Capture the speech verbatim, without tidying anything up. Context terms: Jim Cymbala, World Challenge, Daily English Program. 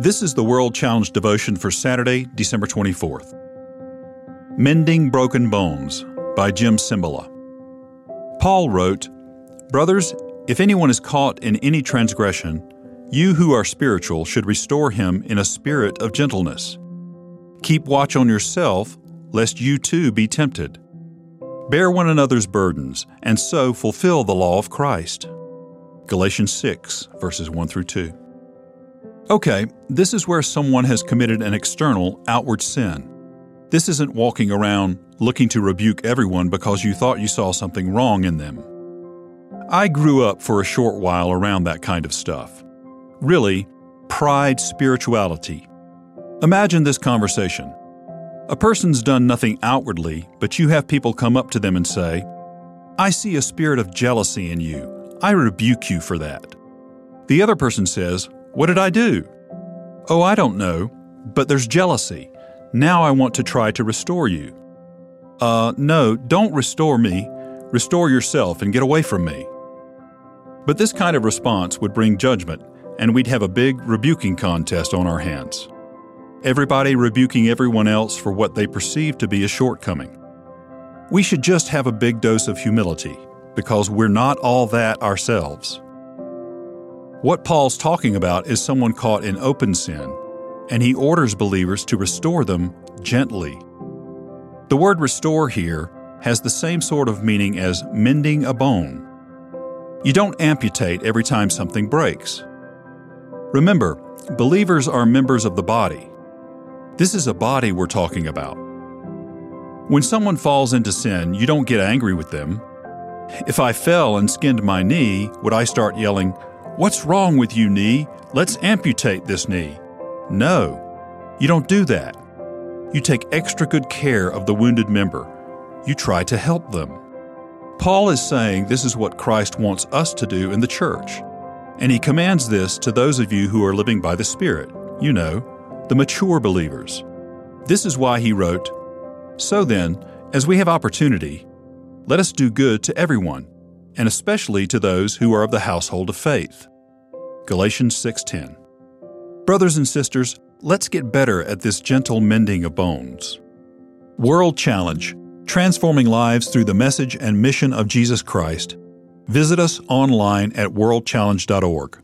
This is the World Challenge devotion for Saturday, December twenty-fourth. Mending Broken Bones by Jim Cymbala. Paul wrote, "Brothers, if anyone is caught in any transgression, you who are spiritual should restore him in a spirit of gentleness. Keep watch on yourself, lest you too be tempted. Bear one another's burdens, and so fulfill the law of Christ." Galatians six, verses one through two. Okay, this is where someone has committed an external, outward sin. This isn't walking around looking to rebuke everyone because you thought you saw something wrong in them. I grew up for a short while around that kind of stuff. Really, pride spirituality. Imagine this conversation. A person's done nothing outwardly, but you have people come up to them and say, "I see a spirit of jealousy in you. I rebuke you for that." The other person says, "What did I do?" "Oh, I don't know, but there's jealousy. Now I want to try to restore you." Uh, no, don't restore me. Restore yourself and get away from me." But this kind of response would bring judgment, and we'd have a big rebuking contest on our hands. Everybody rebuking everyone else for what they perceive to be a shortcoming. We should just have a big dose of humility, because we're not all that ourselves. What Paul's talking about is someone caught in open sin, and he orders believers to restore them gently. The word restore here has the same sort of meaning as mending a bone. You don't amputate every time something breaks. Remember, believers are members of the body. This is a body we're talking about. When someone falls into sin, you don't get angry with them. If I fell and skinned my knee, would I start yelling, "What's wrong with you, knee? Let's amputate this knee"? No, you don't do that. You take extra good care of the wounded member. You try to help them. Paul is saying this is what Christ wants us to do in the church, and he commands this to those of you who are living by the Spirit, you know, the mature believers. This is why he wrote, "So then, as we have opportunity, let us do good to everyone, and especially to those who are of the household of faith." Galatians six ten. Brothers and sisters, let's get better at this gentle mending of bones. World Challenge, transforming lives through the message and mission of Jesus Christ. Visit us online at world challenge dot org.